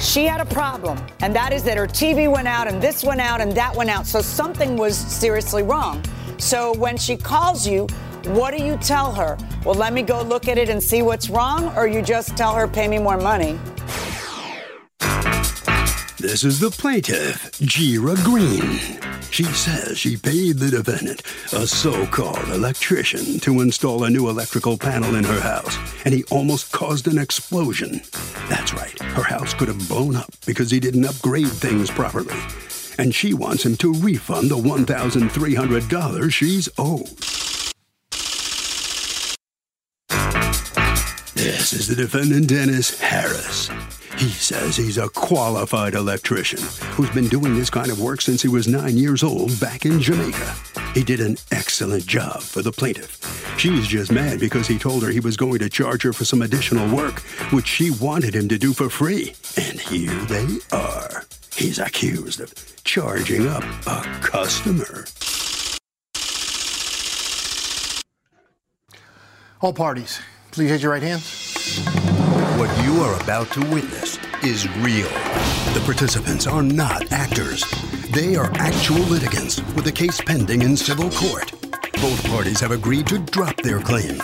She had a problem, and that is that her TV went out and this went out and that went out. So something was seriously wrong. So when she calls you, what do you tell her? Well, let me go look at it and see what's wrong, or you just tell her, pay me more money. This is the plaintiff, Jira Green. She says she paid the defendant, a so-called electrician, to install a new electrical panel in her house, and he almost caused an explosion. That's right, her house could have blown up because he didn't upgrade things properly. And she wants him to refund the $1,300 she's owed. This is the defendant, Dennis Harris. He says he's a qualified electrician who's been doing this kind of work since he was 9 years old back in Jamaica. He did an excellent job for the plaintiff. She's just mad because he told her he was going to charge her for some additional work, which she wanted him to do for free. And here they are. He's accused of charging up a customer. All parties, please raise your right hands. What you are about to witness is real. The participants are not actors. They are actual litigants with a case pending in civil court. Both parties have agreed to drop their claims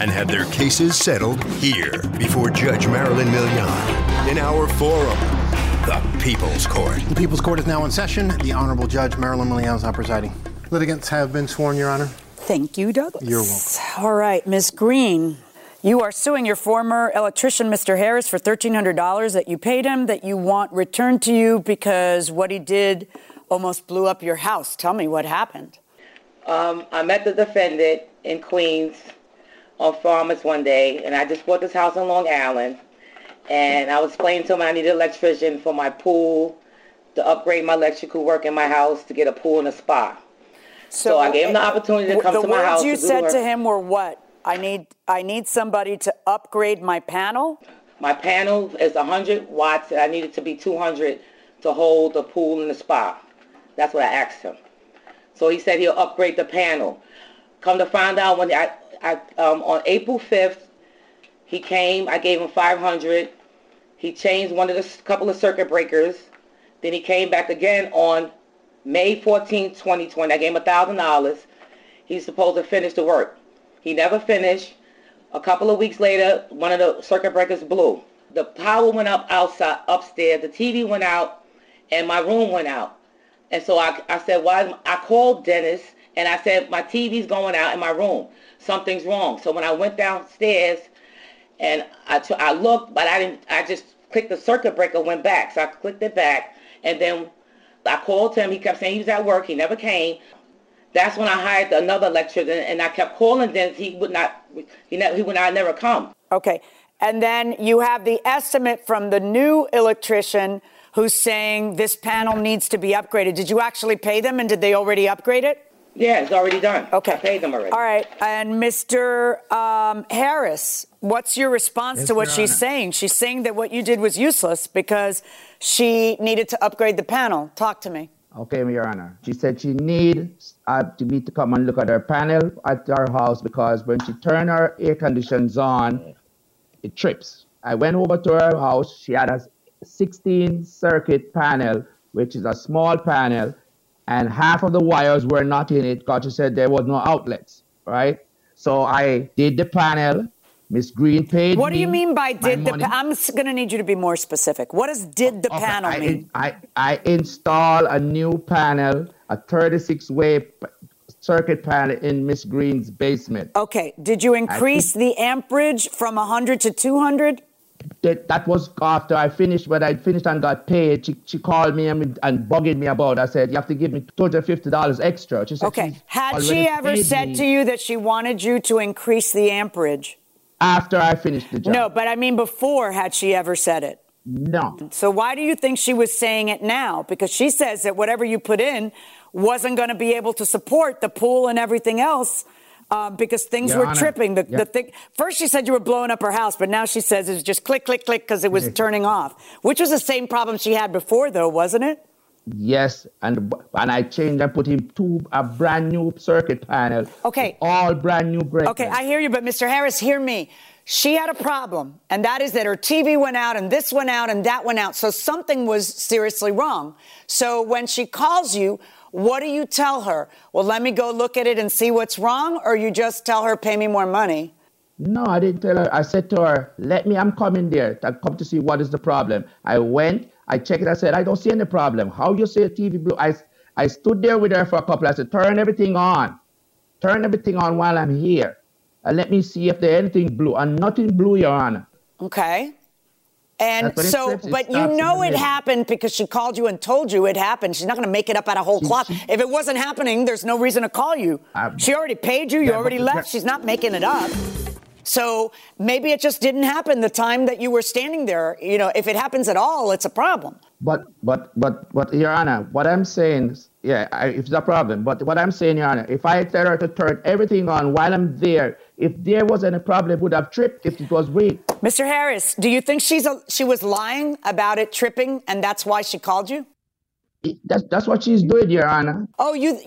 and have their cases settled here before Judge Marilyn Milian in our forum, the People's Court. The People's Court is now in session. The Honorable Judge Marilyn Milian is now presiding. Litigants have been sworn, Your Honor. Thank you, Douglas. You're welcome. All right, Ms. Green. You are suing your former electrician, Mr. Harris, for $1,300 that you paid him, that you want returned to you because what he did almost blew up your house. Tell me what happened. I met the defendant in Queens on Farmers one day, and I just bought this house on Long Island. And I was explaining to him I needed an electrician for my pool, to upgrade my electrical work in my house, to get a pool and a spa. So I gave him the opportunity to come to my house. The words you said to him were what? I need somebody to upgrade my panel? My panel is 100 watts, and I need it to be 200 to hold the pool and the spa. That's what I asked him. So he said he'll upgrade the panel. Come to find out, when on April 5th, he came. I gave him 500. He changed a couple of circuit breakers. Then he came back again on May 14, 2020. I gave him $1,000. He's supposed to finish the work. He never finished. A couple of weeks later, one of the circuit breakers blew. The power went up outside, upstairs. The TV went out, and my room went out. And so I said, "Why?" I called Dennis, and I said, "My TV's going out in my room. Something's wrong." So when I went downstairs, and I looked, but I didn't. I just clicked the circuit breaker, went back. So I clicked it back, and then I called him. He kept saying he was at work. He never came. That's when I hired another electrician, and I kept calling Dennis. He would never come. Okay. And then you have the estimate from the new electrician who's saying this panel needs to be upgraded. Did you actually pay them, and did they already upgrade it? Yeah, it's already done. Okay. I paid them already. All right. And Mr. Harris, what's your response to what she's saying? She's saying that what you did was useless because she needed to upgrade the panel. Talk to me. Okay, Your Honor. She said she needs me to come and look at her panel at her house because when she turned her air conditions on, it trips. I went over to her house. She had a 16-circuit panel, which is a small panel, and half of the wires were not in it because she said there was no outlets, right? So I did the panel. Miss Green paid me. What do you mean by did the panel? I'm going to need you to be more specific. What does did the panel mean? I install a new panel, a 36-way circuit panel in Miss Green's basement. Okay. Did you increase the amperage from 100 to 200? That was after I finished. When I finished and got paid, she called me and bugged me about it. I said, you have to give me $250 extra. She said, okay. Had she ever said to you that she wanted you to increase the amperage? After I finished the job. No, but I mean before, had she ever said it? No. So why do you think she was saying it now? Because she says that whatever you put in wasn't going to be able to support the pool and everything else. Because things Your were Honor, tripping. The thing. First she said you were blowing up her house, but now she says it's just click, click, click because it was turning off, which was the same problem she had before, though, wasn't it? Yes, and I changed and put in a brand new circuit panel. Okay. All brand new breakers. Okay, I hear you, but Mr. Harris, hear me. She had a problem, and that is that her TV went out and this went out and that went out. So something was seriously wrong. So when she calls you, what do you tell her? Well, let me go look at it and see what's wrong, or you just tell her, pay me more money? No, I didn't tell her. I said to her, I'm coming there. I'll come to see what is the problem. I went, I checked it. I said, I don't see any problem. How you say TV blue? I stood there with her for a couple. I said, turn everything on. Turn everything on while I'm here. And let me see if there's anything blue. And nothing blue, Your Honor. Okay. And so, but you know it happened because she called you and told you it happened. She's not going to make it up at a whole clock. If it wasn't happening, there's no reason to call you. She already paid you. You already left. She's not making it up. So maybe it just didn't happen the time that you were standing there. You know, if it happens at all, it's a problem. But, Your Honor, what I'm saying, it's a problem. But what I'm saying, Your Honor, if I tell her to turn everything on while I'm there, if there wasn't a problem, it would have tripped if it was weak. Mr. Harris, do you think she was lying about it tripping, and that's why she called you? That's what she's doing, Your Honor. Oh, you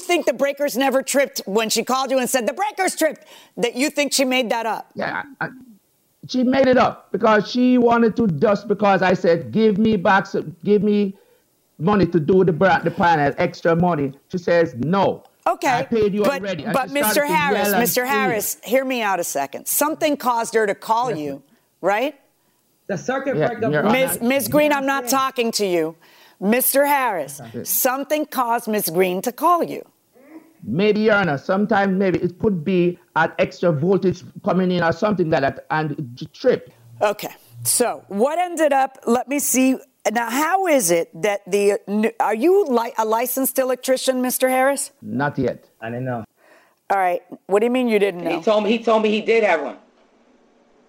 think the breakers never tripped when she called you and said the breakers tripped? That you think she made that up? Yeah, she made it up because she wanted to just because I said give me money to do the panel, extra money. She says no. Okay, I paid you already. But Mr. Harris, hear me out a second. Something caused her to call you, right? The circuit breaker. Ms. Green, I'm not talking to you. Mr. Harris, something caused Ms. Green to call you. Maybe, Your Honor, sometimes maybe it could be an extra voltage coming in or something like that, and it tripped. Okay, so what ended up, let me see. Now, how is it that are you a licensed electrician, Mr. Harris? Not yet. I didn't know. All right, what do you mean you didn't know? He told me he did have one.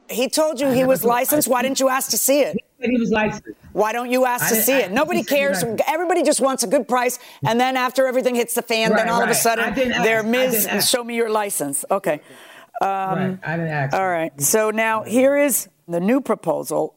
He told you he was licensed? Why didn't you ask to see it? He was licensed. Why don't you ask to see it? Nobody cares. Everybody just wants a good price. And then after everything hits the fan, then all of a sudden they're Ms. Show me your license. Okay. I didn't ask. All right. So now here is the new proposal.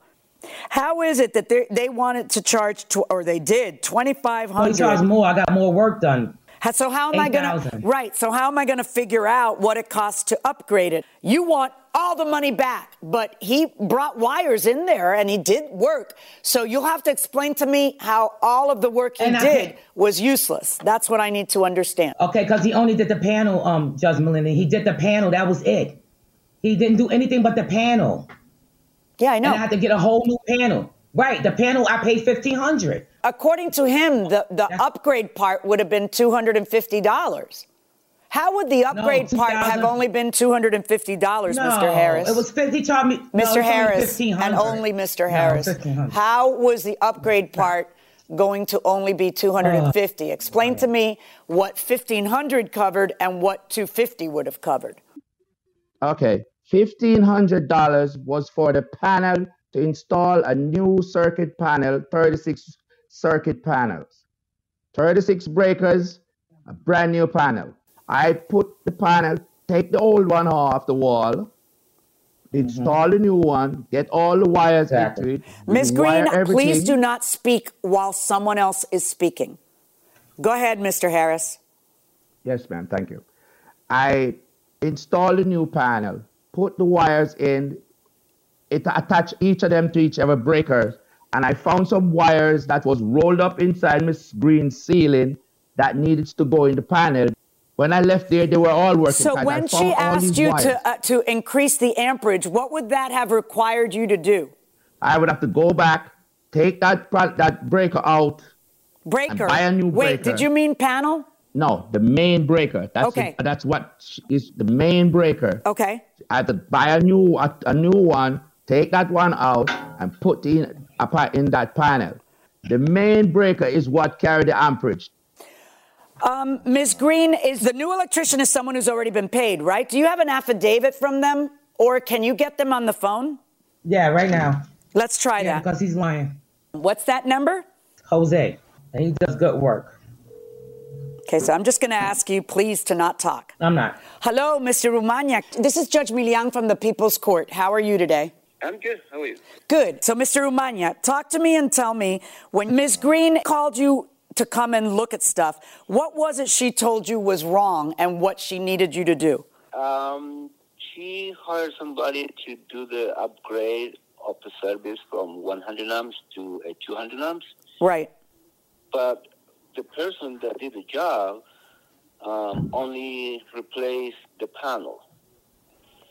How is it that they wanted to charge, or they did, $2,500? Well, he charged more. I got more work done. So how am I going to? Right. So how am I going to figure out what it costs to upgrade it? You want all the money back, but he brought wires in there and he did work. So you'll have to explain to me how all of the work he did was useless. That's what I need to understand. Okay, because he only did the panel, Judge Milian. He did the panel. That was it. He didn't do anything but the panel. Yeah, I know. And I had to get a whole new panel. Right, the panel I paid $1,500. According to him, the upgrade part would have been $250. How would the upgrade part have only been $250, Mr. Harris? It was $50. Mr. Harris, and only Mr. Harris. How was the upgrade part going to only be $250? Explain to me what $1,500 covered and what $250 would have covered. Okay, $1,500 was for the panel to install a new circuit panel, 36 circuit panels, 36 breakers, a brand new panel. I put the panel, take the old one off the wall, install the new one, get all the wires into it. Ms. Green, please do not speak while someone else is speaking. Go ahead, Mr. Harris. Yes, ma'am, thank you. I installed the new panel, put the wires in, it attached each of them to each other breaker, and I found some wires that was rolled up inside Miss Green's ceiling that needed to go in the panel. When I left there, they were all working. So when she asked you to increase the amperage, what would that have required you to do? I would have to go back, take that breaker out. Breaker? Buy a new breaker. Wait, did you mean panel? No, the main breaker. That's what is the main breaker. Okay. I had to buy a new one, take that one out, and put in that panel. The main breaker is what carried the amperage. Ms. Green, is the new electrician is someone who's already been paid, right? Do you have an affidavit from them, or can you get them on the phone? Yeah, right now. Let's try that. Because he's lying. What's that number? Jose. And he does good work. Okay, so I'm just going to ask you, please, to not talk. I'm not. Hello, Mr. Rumaniak. This is Judge Milian from the People's Court. How are you today? I'm good. How are you? Good. So, Mr. Rumaniak, talk to me and tell me, when Ms. Green called you to come and look at stuff, what was it she told you was wrong and what she needed you to do? She hired somebody to do the upgrade of the service from 100 amps to 200 amps. Right. But the person that did the job only replaced the panel.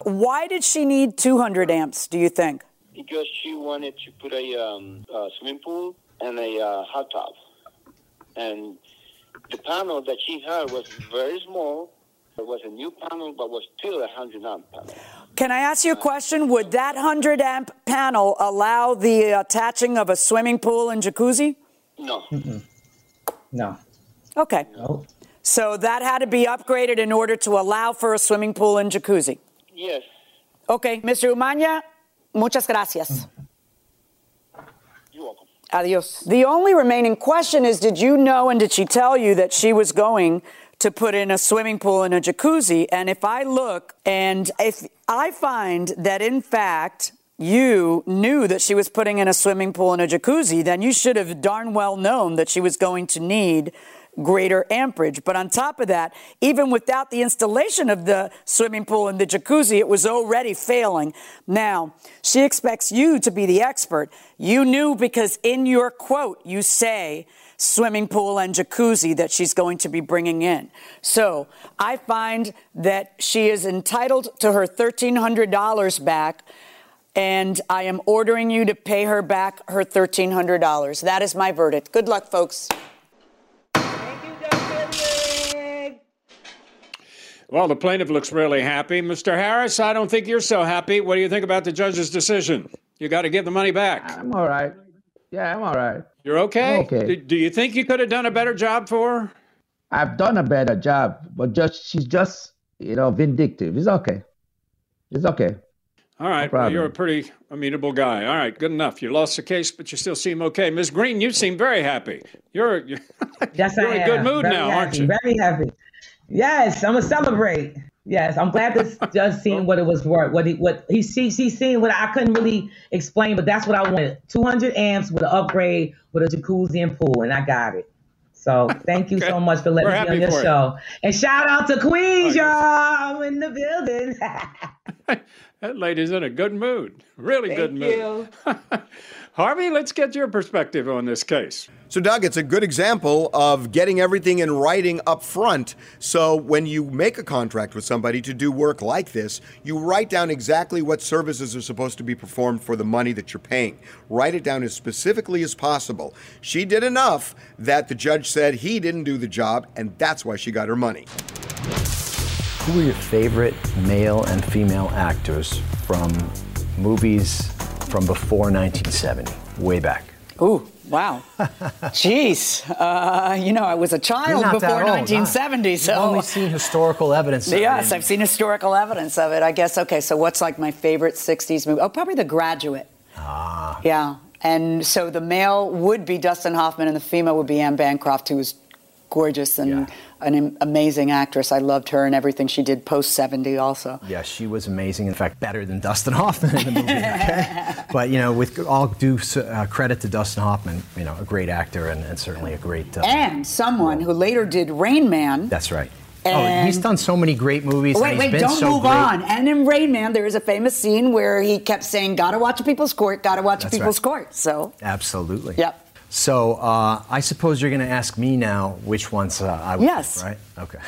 Why did she need 200 amps, do you think? Because she wanted to put a swimming pool and a hot tub. And the panel that she had was very small. It was a new panel, but was still a 100-amp panel. Can I ask you a question? Would that 100-amp panel allow the attaching of a swimming pool and jacuzzi? No. Mm-mm. No. Okay. No. So that had to be upgraded in order to allow for a swimming pool and jacuzzi? Yes. Okay. Mr. Umaña, muchas gracias. You're welcome. Adios. The only remaining question is, did you know and did she tell you that she was going to put in a swimming pool and a jacuzzi? And if I look and if I find that, in fact, you knew that she was putting in a swimming pool and a jacuzzi, then you should have darn well known that she was going to need greater amperage. But on top of that, even without the installation of the swimming pool and the jacuzzi, it was already failing. Now, she expects you to be the expert. You knew because in your quote, you say swimming pool and jacuzzi that she's going to be bringing in. So I find that she is entitled to her $1,300 back, and I am ordering you to pay her back her $1,300. That is my verdict. Good luck, folks. Well, the plaintiff looks really happy. Mr. Harris, I don't think you're so happy. What do you think about the judge's decision? You got to give the money back. I'm all right. Yeah, I'm all right. You're okay? I'm okay. Do you think you could have done a better job for her? I've done a better job, but she's just, vindictive. It's okay. All right. No problem. Well, you're a pretty amenable guy. All right. Good enough. You lost the case, but you still seem okay. Ms. Green, you seem very happy. You're yes, you're in a good mood very now, happy, aren't you? Very happy. Yes, I'm gonna celebrate. Yes, I'm glad this judge seen what it was worth. She's seen what I couldn't really explain, but that's what I wanted: 200 amps with an upgrade, with a jacuzzi and pool, and I got it. So thank you so much for letting me be on your show. And shout out to Queens, y'all! I'm in the building. That lady's in a good mood, really good mood. Thank you. Harvey, let's get your perspective on this case. So, Doug, it's a good example of getting everything in writing up front. So when you make a contract with somebody to do work like this, you write down exactly what services are supposed to be performed for the money that you're paying. Write it down as specifically as possible. She did enough that the judge said he didn't do the job, and that's why she got her money. Who were your favorite male and female actors from movies from before 1970, way back? Ooh, wow. Jeez. I was a child before 1970, so... You've only seen historical evidence of it. Yes, I've seen historical evidence of it, I guess. Okay, so what's like my favorite 60s movie? Oh, probably The Graduate. Ah. Yeah, and so the male would be Dustin Hoffman and the female would be Anne Bancroft, who was gorgeous and an amazing actress. I loved her and everything she did post-70 also. Yeah, she was amazing. In fact, better than Dustin Hoffman in the movie. Okay? But, with all due credit to Dustin Hoffman, a great actor and certainly a great... and someone who later did Rain Man. That's right. And he's done so many great movies. Wait, don't move on. And in Rain Man, there is a famous scene where he kept saying, gotta watch People's Court. So absolutely. Yep. So I suppose you're going to ask me now which ones I would. Yes. Right? Okay.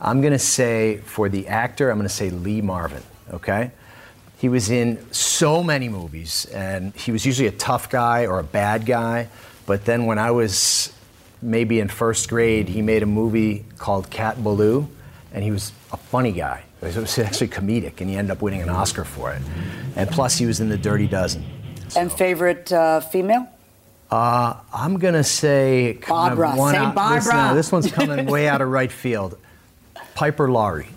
I'm going to say, for the actor, I'm going to say Lee Marvin, okay? He was in so many movies, and he was usually a tough guy or a bad guy. But then when I was maybe in first grade, he made a movie called Cat Ballou, and he was a funny guy. It was actually comedic, and he ended up winning an Oscar for it. And plus, he was in The Dirty Dozen. So. And favorite female? I'm going to say... Barbara. Barbara. This one's coming way out of right field. Piper Laurie.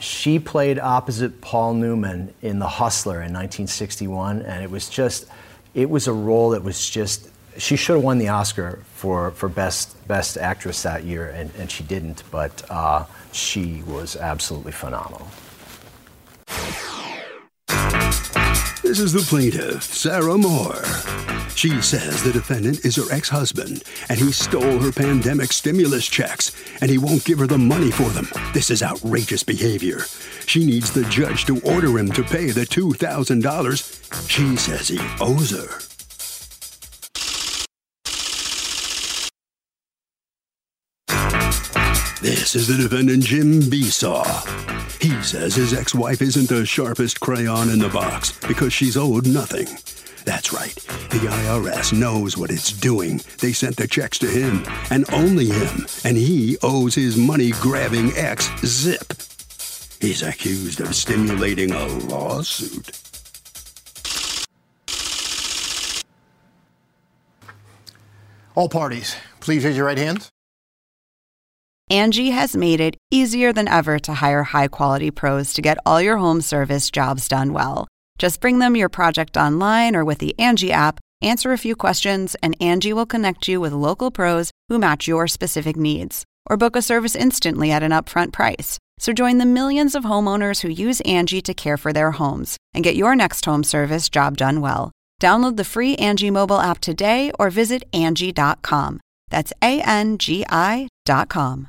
She played opposite Paul Newman in The Hustler in 1961, and it was just... It was a role that was just... She should have won the Oscar for best actress that year, and she didn't, but she was absolutely phenomenal. This is the plaintiff, Sarah Moore. She says the defendant is her ex-husband, and he stole her pandemic stimulus checks, and he won't give her the money for them. This is outrageous behavior. She needs the judge to order him to pay the $2,000 she says he owes her. This is the defendant, Jim Besaw. He says his ex-wife isn't the sharpest crayon in the box because she's owed nothing. That's right. The IRS knows what it's doing. They sent the checks to him, and only him, and he owes his money-grabbing ex zip. He's accused of stimulating a lawsuit. All parties, please raise your right hands. Angie has made it easier than ever to hire high-quality pros to get all your home service jobs done well. Just bring them your project online or with the Angie app, answer a few questions, and Angie will connect you with local pros who match your specific needs. Or book a service instantly at an upfront price. So join the millions of homeowners who use Angie to care for their homes and get your next home service job done well. Download the free Angie mobile app today or visit Angie.com. That's ANGI.com.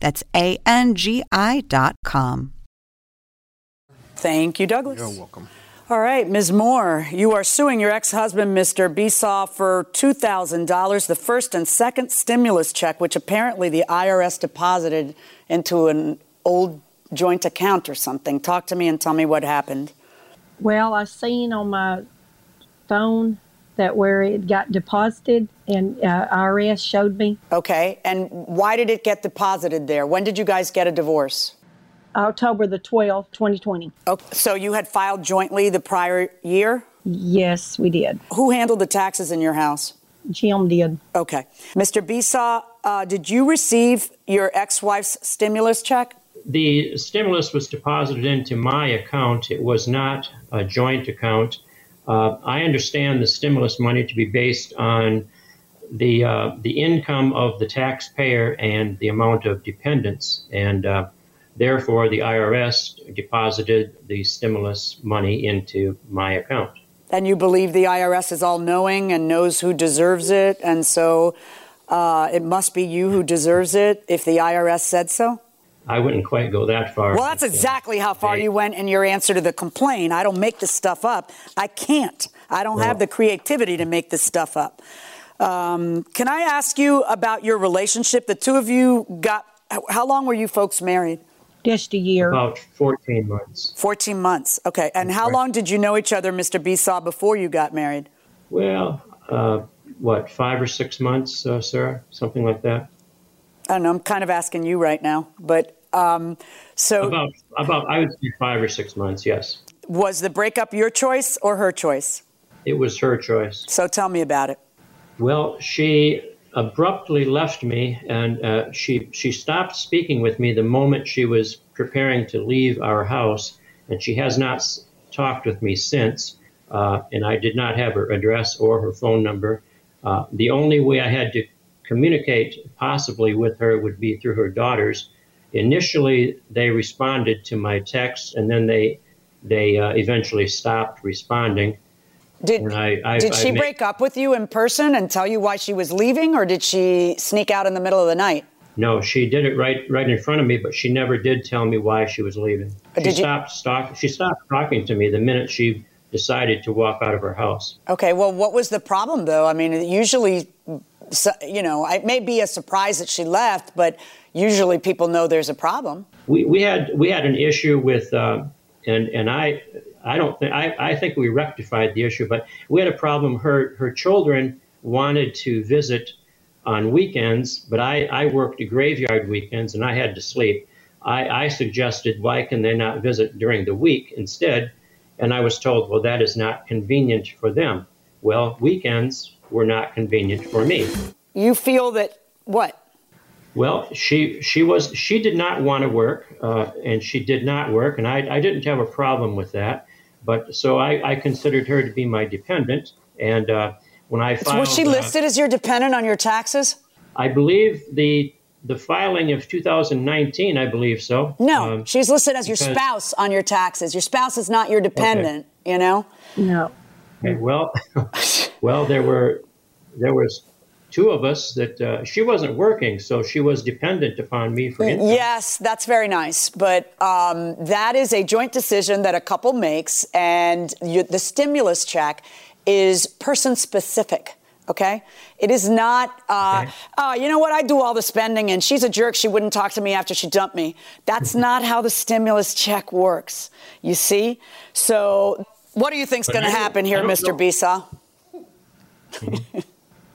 That's ANGI.com. Thank you, Douglas. You're welcome. All right, Ms. Moore, you are suing your ex-husband, Mr. Besaw, for $2,000, the first and second stimulus check, which apparently the IRS deposited into an old joint account or something. Talk to me and tell me what happened. Well, I seen on my phone that where it got deposited, and IRS showed me. Okay, and why did it get deposited there? When did you guys get a divorce? October the 12th, 2020. Okay. So you had filed jointly the prior year? Yes, we did. Who handled the taxes in your house? Jim did. Okay. Mr. Besaw, did you receive your ex-wife's stimulus check? The stimulus was deposited into my account. It was not a joint account. I understand the stimulus money to be based on the income of the taxpayer and the amount of dependents, and therefore the IRS deposited the stimulus money into my account. And you believe the IRS is all-knowing and knows who deserves it, and so it must be you who deserves it if the IRS said so? I wouldn't quite go that far. Well, that's exactly how far you went in your answer to the complaint. I don't make this stuff up. I can't. I don't have the creativity to make this stuff up. Can I ask you about your relationship? The two of you got, how long were you folks married? Just a year. About 14 months. 14 months. Okay. And how long did you know each other, Mr. Besaw, before you got married? Well, 5 or 6 months, Sarah? Something like that. I don't know, I'm kind of asking you right now, but so... About, I would say 5 or 6 months, yes. Was the breakup your choice or her choice? It was her choice. So tell me about it. Well, she abruptly left me, and she stopped speaking with me the moment she was preparing to leave our house, and she has not talked with me since, and I did not have her address or her phone number. The only way I had to communicate possibly with her would be through her daughters, initially they responded to my text, and then they eventually stopped responding. Did she break up with you in person and tell you why she was leaving, or did she sneak out in the middle of the night? No, she did it right in front of me, but she never did tell me why she was leaving. She stopped talking to me the minute she decided to walk out of her house. Okay, well, what was the problem, though? I mean, usually, you know, it may be a surprise that she left, but usually people know there's a problem. We had an issue with, I think we rectified the issue, but we had a problem. Her children wanted to visit on weekends, but I worked a graveyard weekends and I had to sleep. I suggested, why can they not visit during the week instead? And I was told, well, that is not convenient for them. Well, weekends were not convenient for me. You feel that what? Well, she did not want to work, and she did not work, and I didn't have a problem with that. But so I considered her to be my dependent, and when I filed, was she listed as your dependent on your taxes? I believe the filing of 2019. I believe so. No, she's listed as your spouse on your taxes. Your spouse is not your dependent. Okay. You know. No. Okay, well, there was. Two of us that she wasn't working, so she was dependent upon me for income. Yes, that's very nice. But that is a joint decision that a couple makes, and the stimulus check is person-specific, okay? It is not, you know what, I do all the spending, and she's a jerk. She wouldn't talk to me after she dumped me. That's not how the stimulus check works, you see? So what do you think's going to happen here, Mr. Besaw? Mm-hmm.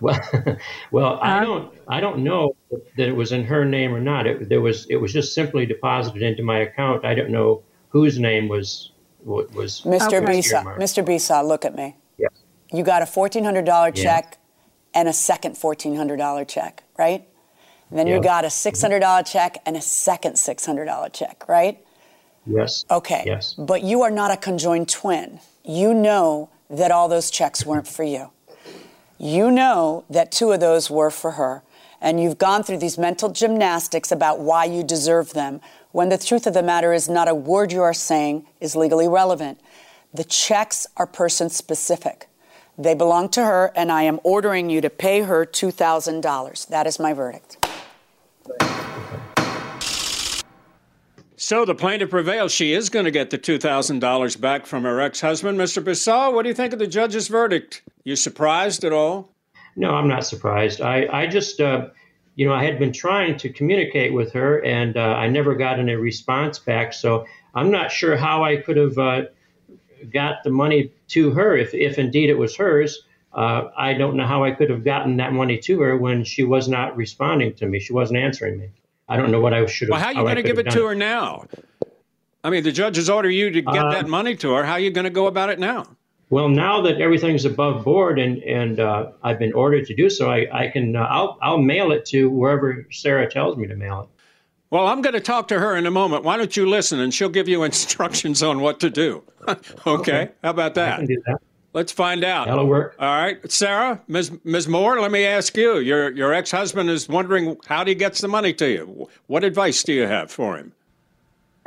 Well, I don't know that it was in her name or not. It was just simply deposited into my account. I don't know whose name was Mr. Besaw. Mr. Besaw, look at me. Yes. You got a $1,400 check and a second $1,400 check, right? And then you got a $600 check and a second $600 check, right? Yes. Okay. Yes. But you are not a conjoined twin. You know that all those checks weren't for you. You know that two of those were for her, and you've gone through these mental gymnastics about why you deserve them, when the truth of the matter is not a word you are saying is legally relevant. The checks are person-specific. They belong to her, and I am ordering you to pay her $2,000. That is my verdict. So the plaintiff prevails. She is going to get the $2,000 back from her ex-husband. Mr. Besaw, what do you think of the judge's verdict? You surprised at all? No, I'm not surprised. I just, I had been trying to communicate with her, and I never got any response back. So I'm not sure how I could have got the money to her if indeed it was hers. I don't know how I could have gotten that money to her when she was not responding to me. She wasn't answering me. I don't know what I should have. Well, how are you going to give it to her now? I mean, the judge has ordered you to get that money to her. How are you going to go about it now? Well, now that everything's above board and I've been ordered to do so, I'll mail it to wherever Sarah tells me to mail it. Well, I'm going to talk to her in a moment. Why don't you listen, and she'll give you instructions on what to do. Okay, how about that? I can do that. Let's find out. That'll work. All right. Sarah, Ms. Moore, let me ask you. Your ex-husband is wondering how he gets the money to you. What advice do you have for him?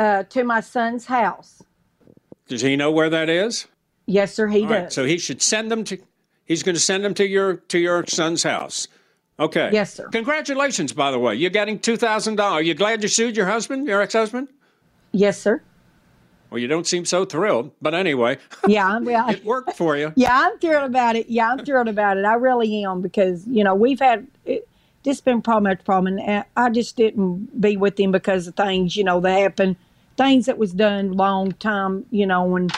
To my son's house. Does he know where that is? Yes, sir, he does. Right, so he should send them to your son's house. Okay. Yes, sir. Congratulations, by the way. You're getting $2,000. Are you glad you sued your husband, your ex-husband? Yes, sir. Well, you don't seem so thrilled, but anyway, it worked for you. Yeah, I'm thrilled about it. Yeah, I'm thrilled about it. I really am, because, you know, we've had just been problem after problem, and I just didn't be with him because of things, you know, that happened, things that was done long time, you know, and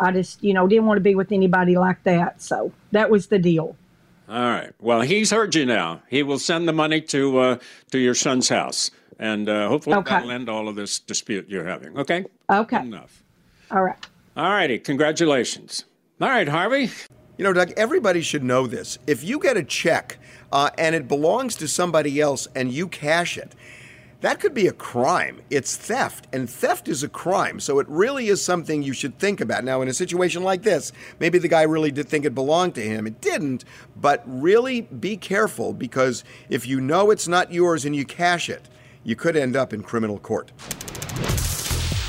I just, you know, didn't want to be with anybody like that. So that was the deal. All right. Well, he's heard you now. He will send the money to your son's house. And hopefully that'll end all of this dispute you're having. Okay? Okay. Good enough. All right. All righty. Congratulations. All right, Harvey. You know, Doug, everybody should know this. If you get a check and it belongs to somebody else and you cash it, that could be a crime. It's theft, and theft is a crime. So it really is something you should think about. Now, in a situation like this, maybe the guy really did think it belonged to him. It didn't, but really be careful, because if you know it's not yours and you cash it, you could end up in criminal court.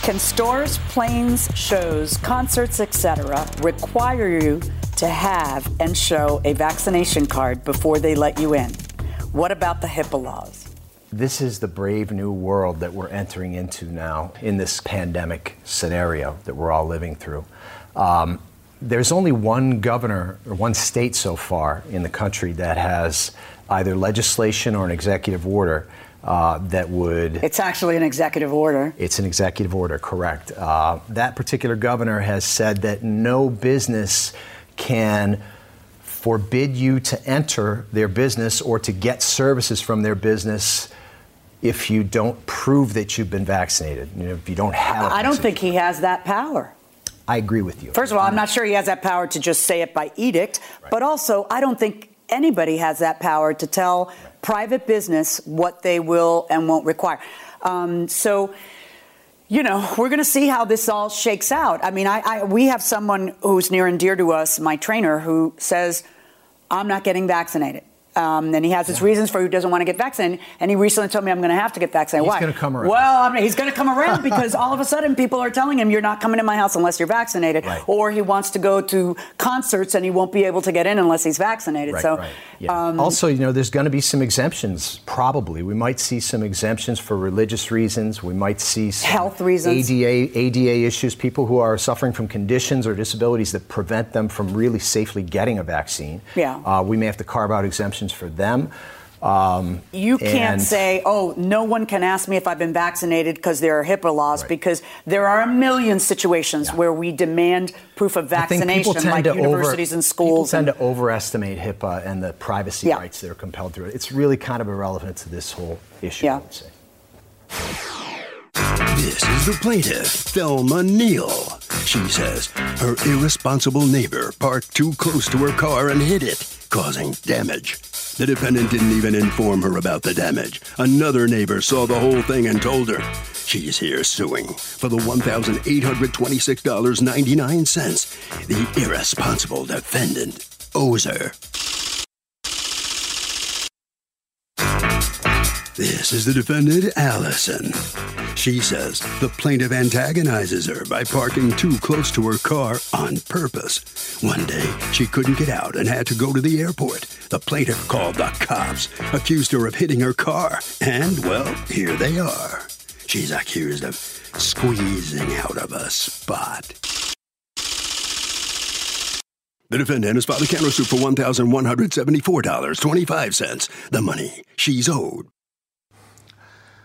Can stores, planes, shows, concerts, etc. require you to have and show a vaccination card before they let you in? What about the HIPAA laws? This is the brave new world that we're entering into now in this pandemic scenario that we're all living through. There's only one governor or one state so far in the country that has either legislation or an executive order that would... It's actually an executive order. It's an executive order, correct. That particular governor has said that no business can forbid you to enter their business or to get services from their business if you don't prove that you've been vaccinated. You know, if you don't have... I don't think he has that power. I agree with you. First of all, I'm not sure he has that power to just say it by edict, right. But also I don't think anybody has that power to tell private business what they will and won't require. So, you know, we're going to see how this all shakes out. I mean, we have someone who's near and dear to us, my trainer, who says, I'm not getting vaccinated. And he has his reasons for who doesn't want to get vaccinated. And he recently told me I'm going to have to get vaccinated. Why? He's going to come around. Well, he's going to come around because all of a sudden people are telling him you're not coming to my house unless you're vaccinated. Right. Or he wants to go to concerts and he won't be able to get in unless he's vaccinated. Right, so, right. Yeah. Also, you know, there's going to be some exemptions. Probably we might see some exemptions for religious reasons. We might see some health reasons, ADA issues, people who are suffering from conditions or disabilities that prevent them from really safely getting a vaccine. Yeah. We may have to carve out exemptions for them. You can't say, oh, no one can ask me if I've been vaccinated because there are HIPAA laws, right, because there are a million situations where we demand proof of vaccination, like universities and schools. People tend to overestimate HIPAA and the privacy rights that are compelled through it. It's really kind of irrelevant to this whole issue, I would say. This is the plaintiff, Thelma Neal. She says her irresponsible neighbor parked too close to her car and hit it, causing damage. The defendant didn't even inform her about the damage. Another neighbor saw the whole thing and told her. She's here suing for the $1,826.99 the irresponsible defendant owes her. This is the defendant, Allison. She says the plaintiff antagonizes her by parking too close to her car on purpose. One day, she couldn't get out and had to go to the airport. The plaintiff called the cops, accused her of hitting her car, and, well, here they are. She's accused of squeezing out of a spot. The defendant has filed a countersuit for $1,174.25, the money she's owed.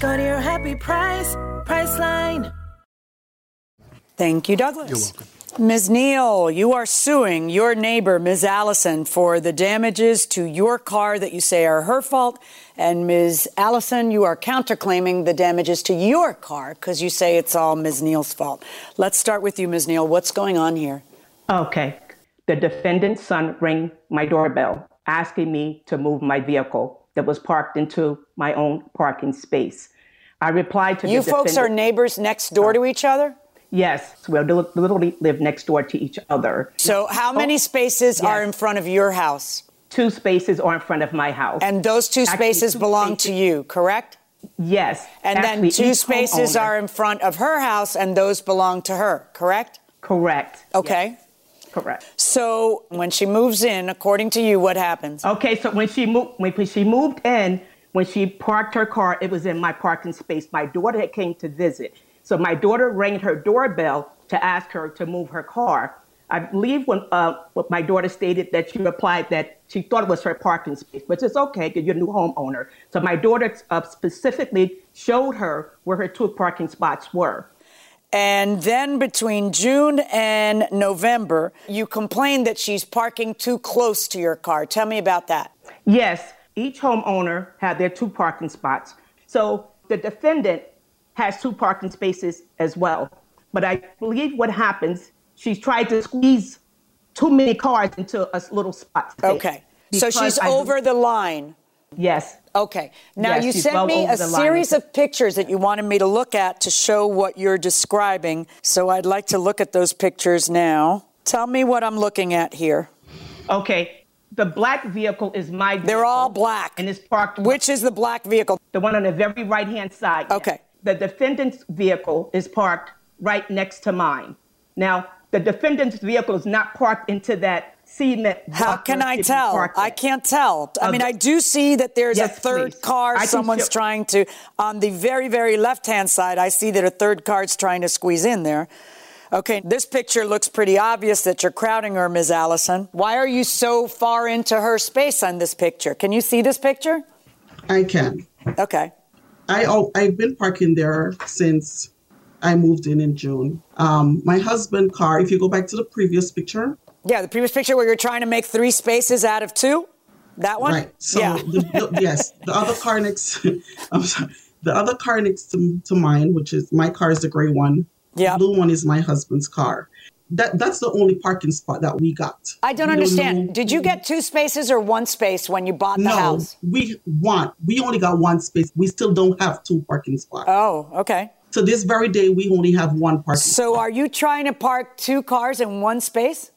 Go to your happy price, Priceline. Thank you, Douglas. You're welcome. Ms. Neal, you are suing your neighbor, Ms. Allison, for the damages to your car that you say are her fault. And Ms. Allison, you are counterclaiming the damages to your car because you say it's all Ms. Neal's fault. Let's start with you, Ms. Neal. What's going on here? Okay. The defendant's son rang my doorbell asking me to move my vehicle that was parked into my own parking space. I replied to you the folks are neighbors next door to each other? Yes, we literally live next door to each other. So how many spaces are in front of your house? Two spaces are in front of my house. And those two spaces belong to you, correct? Yes. And then two spaces are in front of her house and those belong to her, correct? Correct. Okay. Yes. Correct. So when she moves in, according to you, what happens? Okay, so when she moved in, when she parked her car, it was in my parking space. My daughter had came to visit. So my daughter rang her doorbell to ask her to move her car. I believe when what my daughter stated that she replied that she thought it was her parking space, which is okay because you're a new homeowner. So my daughter specifically showed her where her two parking spots were. And then between June and November, you complained that she's parking too close to your car. Tell me about that. Yes. Each homeowner had their two parking spots. So the defendant has two parking spaces as well. But I believe what happens, she's tried to squeeze too many cars into a little spot space. Okay. So she's over the line. Yes. Okay. Now you sent me a series of pictures that you wanted me to look at to show what you're describing. So I'd like to look at those pictures now. Tell me what I'm looking at here. Okay. The black vehicle is my vehicle. They're all black. And it's parked. Which is the black vehicle? The one on the very right-hand side. Okay. The defendant's vehicle is parked right next to mine. Now, the defendant's vehicle is not parked into that cement. How can I tell? I can't tell. I mean, I do see that there's a third car someone's trying to, on the very, very left-hand side, I see that a third car's trying to squeeze in there. Okay, this picture looks pretty obvious that you're crowding her, Ms. Allison. Why are you so far into her space on this picture? Can you see this picture? I can. Okay. I've been parking there since I moved in June. My husband's car, if you go back to the previous picture. Yeah, the previous picture where you're trying to make three spaces out of two? That one? Right. So yeah. The other car next to mine, which is my car is the gray one. Yeah. The blue one is my husband's car. That's the only parking spot that we got. I don't understand. Did you get two spaces or one space when you bought the house? No, we only got one space. We still don't have two parking spots. Oh, okay. So this very day, we only have one parking spot. So are you trying to park two cars in one space?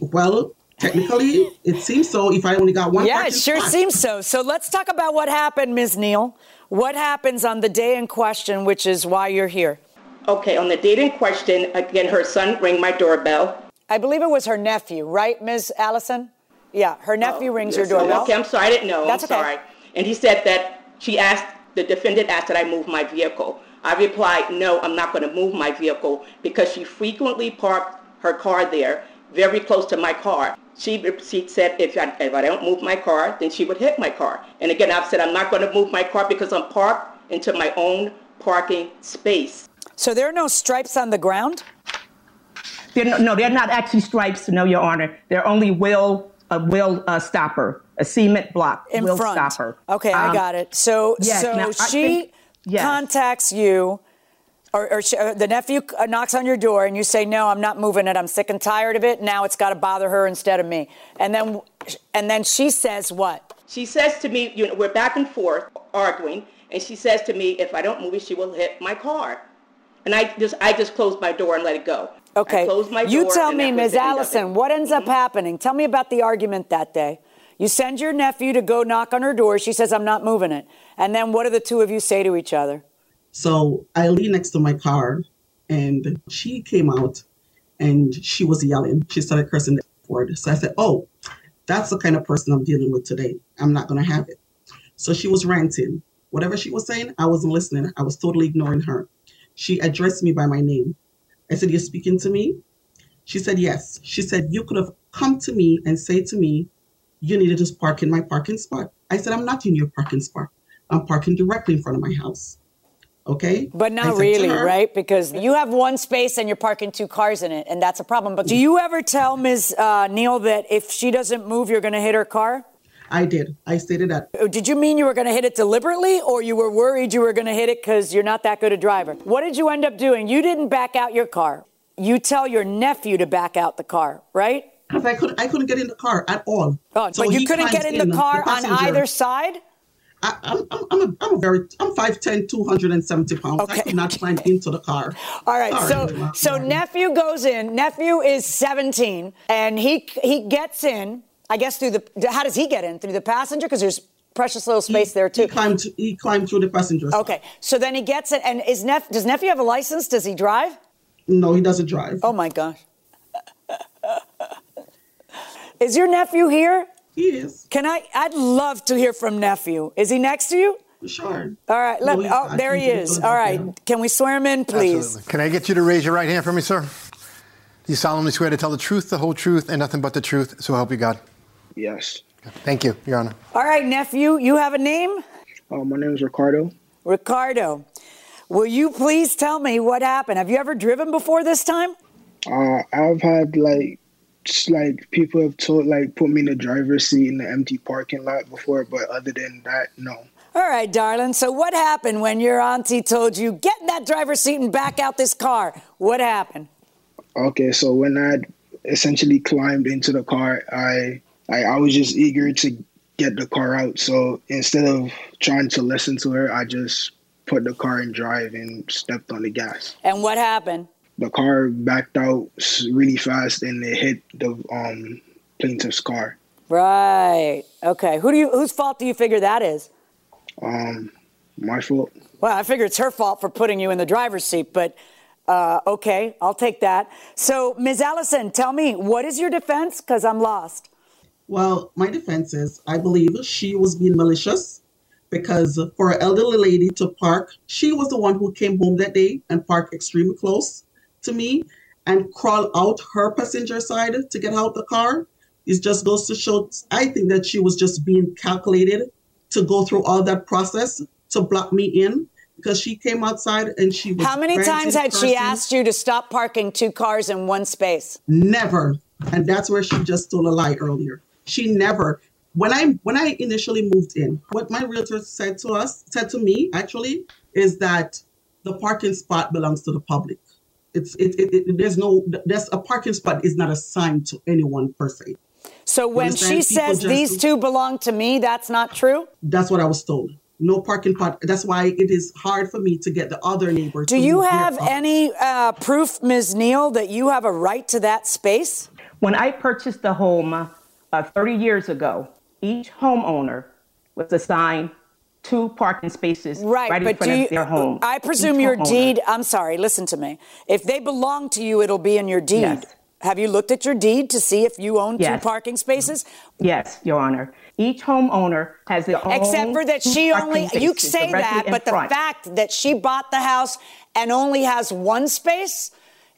Well, technically, it seems so if I only got one parking spot. Yeah, it sure seems so. So let's talk about what happened, Ms. Neal. What happens on the day in question, which is why you're here? Okay, on the date in question, again, her son rang my doorbell. I believe it was her nephew, right, Ms. Allison? Yeah, her nephew rings your doorbell. Okay, I'm sorry, I didn't know. That's okay. Sorry. And he said that the defendant asked that I move my vehicle. I replied, no, I'm not going to move my vehicle because she frequently parked her car there, very close to my car. She said, if I don't move my car, then she would hit my car. And again, I've said, I'm not going to move my car because I'm parked into my own parking space. So there are no stripes on the ground? They're not actually stripes, no, Your Honor. They're only a stopper, a cement block. In front. Stopper. Okay, I got it. So she contacts you, or the nephew knocks on your door, and you say, no, I'm not moving it. I'm sick and tired of it. Now it's got to bother her instead of me. And then she says what? She says to me, we're back and forth arguing, and she says to me, if I don't move it, she will hit my car. And I just closed my door and let it go. Okay. I closed my door. You tell me, Ms. Allison, what ends up happening? Tell me about the argument that day. You send your nephew to go knock on her door. She says, I'm not moving it. And then what do the two of you say to each other? So I lean next to my car, and she came out, and she was yelling. She started cursing the word. So I said, oh, that's the kind of person I'm dealing with today. I'm not going to have it. So she was ranting. Whatever she was saying, I wasn't listening. I was totally ignoring her. She addressed me by my name. I said, you're speaking to me? She said, yes. She said, you could have come to me and say to me, you need to just park in my parking spot. I said, I'm not in your parking spot. I'm parking directly in front of my house. Okay? But not really, right? Because you have one space and you're parking two cars in it, and that's a problem. But do you ever tell Ms. Neal that if she doesn't move, you're going to hit her car? I did. I stated that. Did you mean you were going to hit it deliberately, or you were worried you were going to hit it because you're not that good a driver? What did you end up doing? You didn't back out your car. You tell your nephew to back out the car, right? Because I couldn't get in the car at all. Oh, so but you couldn't get in the car on either side? I'm 5'10", 270 pounds. Okay. I could not climb into the car. All right. So nephew goes in. Nephew is 17, and he gets in. I guess how does he get in? Through the passenger? Because there's precious little space there, too. He climbed through the passenger. Okay. So then he gets in. And does nephew have a license? Does he drive? No, he doesn't drive. Oh, my gosh. Is your nephew here? He is. I'd love to hear from nephew. Is he next to you? Sure. All right. There he is. All right. Can we swear him in, please? Absolutely. Can I get you to raise your right hand for me, sir? You solemnly swear to tell the truth, the whole truth, and nothing but the truth. So help you God. Yes. Thank you, Your Honor. All right, nephew, you have a name? My name is Ricardo. Ricardo, will you please tell me what happened? Have you ever driven before this time? I've had people have put me in the driver's seat in the empty parking lot before, but other than that, no. All right, darling. So what happened when your auntie told you, get in that driver's seat and back out this car? What happened? Okay, so when I essentially climbed into the car, I was just eager to get the car out. So instead of trying to listen to her, I just put the car in drive and stepped on the gas. And what happened? The car backed out really fast and it hit the plaintiff's car. Right. Okay. Whose fault do you figure that is? My fault. Well, I figure it's her fault for putting you in the driver's seat, but okay, I'll take that. So, Ms. Allison, tell me, what is your defense? Because I'm lost. Well, my defense is I believe she was being malicious because for an elderly lady to park, she was the one who came home that day and parked extremely close to me and crawled out her passenger side to get out the car. It just goes to show, I think that she was just being calculated to go through all that process to block me in because she came outside and she was... How many times had she asked you to stop parking two cars in one space? Never. And that's where she just told a lie earlier. She never. When I initially moved in, what my realtor said to me, is that the parking spot belongs to the public. A parking spot is not assigned to any one person. So when she says these two belong to me, that's not true? That's what I was told. No parking spot. That's why it is hard for me to get the other neighbors. Do you have any proof, Ms. Neal, that you have a right to that space? When I purchased the home 30 years ago, each homeowner was assigned two parking spaces right in front of their home. I presume your deed, I'm sorry, listen to me. If they belong to you, it'll be in your deed. Yes. Have you looked at your deed to see if you own two parking spaces? Yes, Your Honor. Each homeowner has their own. Except for that she only, you say that, but the fact that she bought the house and only has one space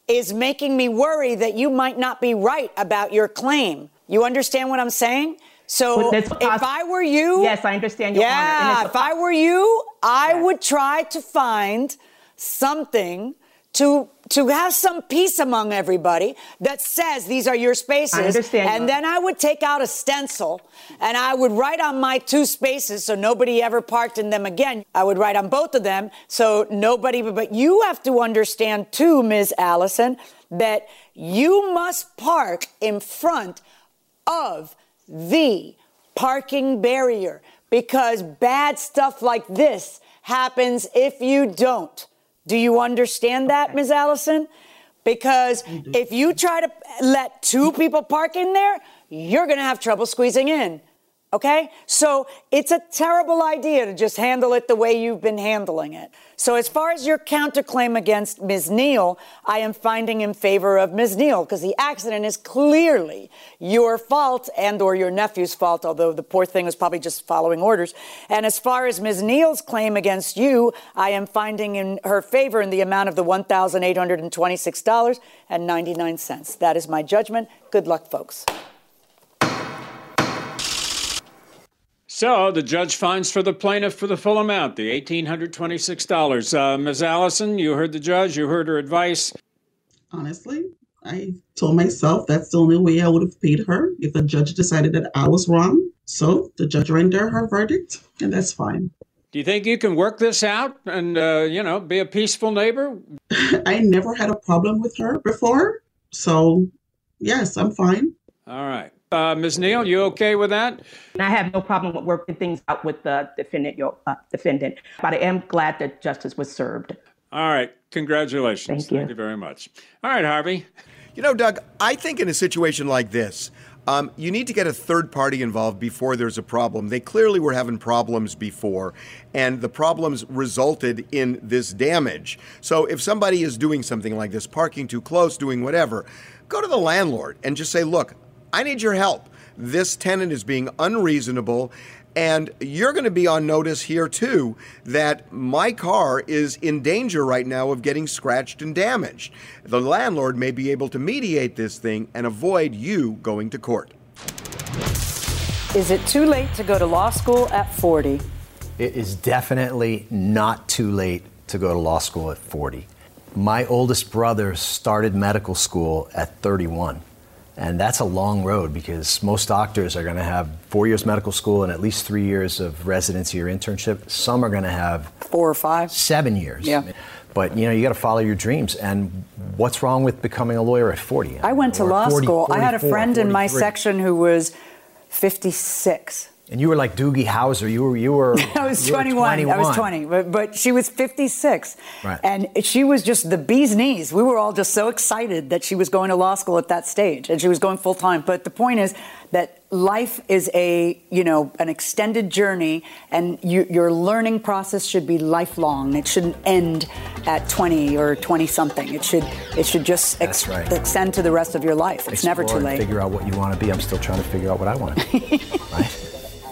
is making me worry that you might not be right about your claim. You understand what I'm saying? So if I were you... Yes, I understand, Your Honor. Yeah, if I were you, I would try to find something to have some peace among everybody that says these are your spaces. I understand. And then I would take out a stencil and I would write on my two spaces so nobody ever parked in them again. I would write on both of them so nobody... But you have to understand too, Ms. Allison, that you must park in front of the parking barrier because bad stuff like this happens if you don't. Do you understand that, Ms. Allison? Because if you try to let two people park in there, you're going to have trouble squeezing in, okay? So it's a terrible idea to just handle it the way you've been handling it. So as far as your counterclaim against Ms. Neal, I am finding in favor of Ms. Neal because the accident is clearly your fault and or your nephew's fault, although the poor thing was probably just following orders. And as far as Ms. Neal's claim against you, I am finding in her favor in the amount of the $1,826.99. That is my judgment. Good luck, folks. So the judge finds for the plaintiff for the full amount, the $1,826. Ms. Allison, you heard the judge, you heard her advice. Honestly, I told myself that's the only way I would have paid her if the judge decided that I was wrong. So the judge rendered her verdict, and that's fine. Do you think you can work this out and, be a peaceful neighbor? I never had a problem with her before. So, yes, I'm fine. All right. Ms. Neal, you okay with that? I have no problem with working things out with the defendant, but I am glad that justice was served. All right. Congratulations. Thank you very much. All right, Harvey. You know, Doug, I think in a situation like this, you need to get a third party involved before there's a problem. They clearly were having problems before, and the problems resulted in this damage. So if somebody is doing something like this, parking too close, doing whatever, go to the landlord and just say, look, I need your help. This tenant is being unreasonable, and you're going to be on notice here, too, that my car is in danger right now of getting scratched and damaged. The landlord may be able to mediate this thing and avoid you going to court. Is it too late to go to law school at 40? It is definitely not too late to go to law school at 40. My oldest brother started medical school at 31. And that's a long road because most doctors are going to have 4 years medical school and at least 3 years of residency or internship. Some are going to have 4 or 5, 7 years. Yeah. But, you know, you got to follow your dreams. And what's wrong with becoming a lawyer at 40? I went to law school. I had a friend in my section who was 56. And you were like Doogie Howser. You were. I was 21. I was 20, but she was 56, right. And she was just the bee's knees. We were all just so excited that she was going to law school at that stage, and she was going full time. But the point is that life is an extended journey, and your learning process should be lifelong. It shouldn't end at 20 or 20 something. It should just extend to the rest of your life. It's never too late. Figure out what you want to be. I'm still trying to figure out what I want to be. Right.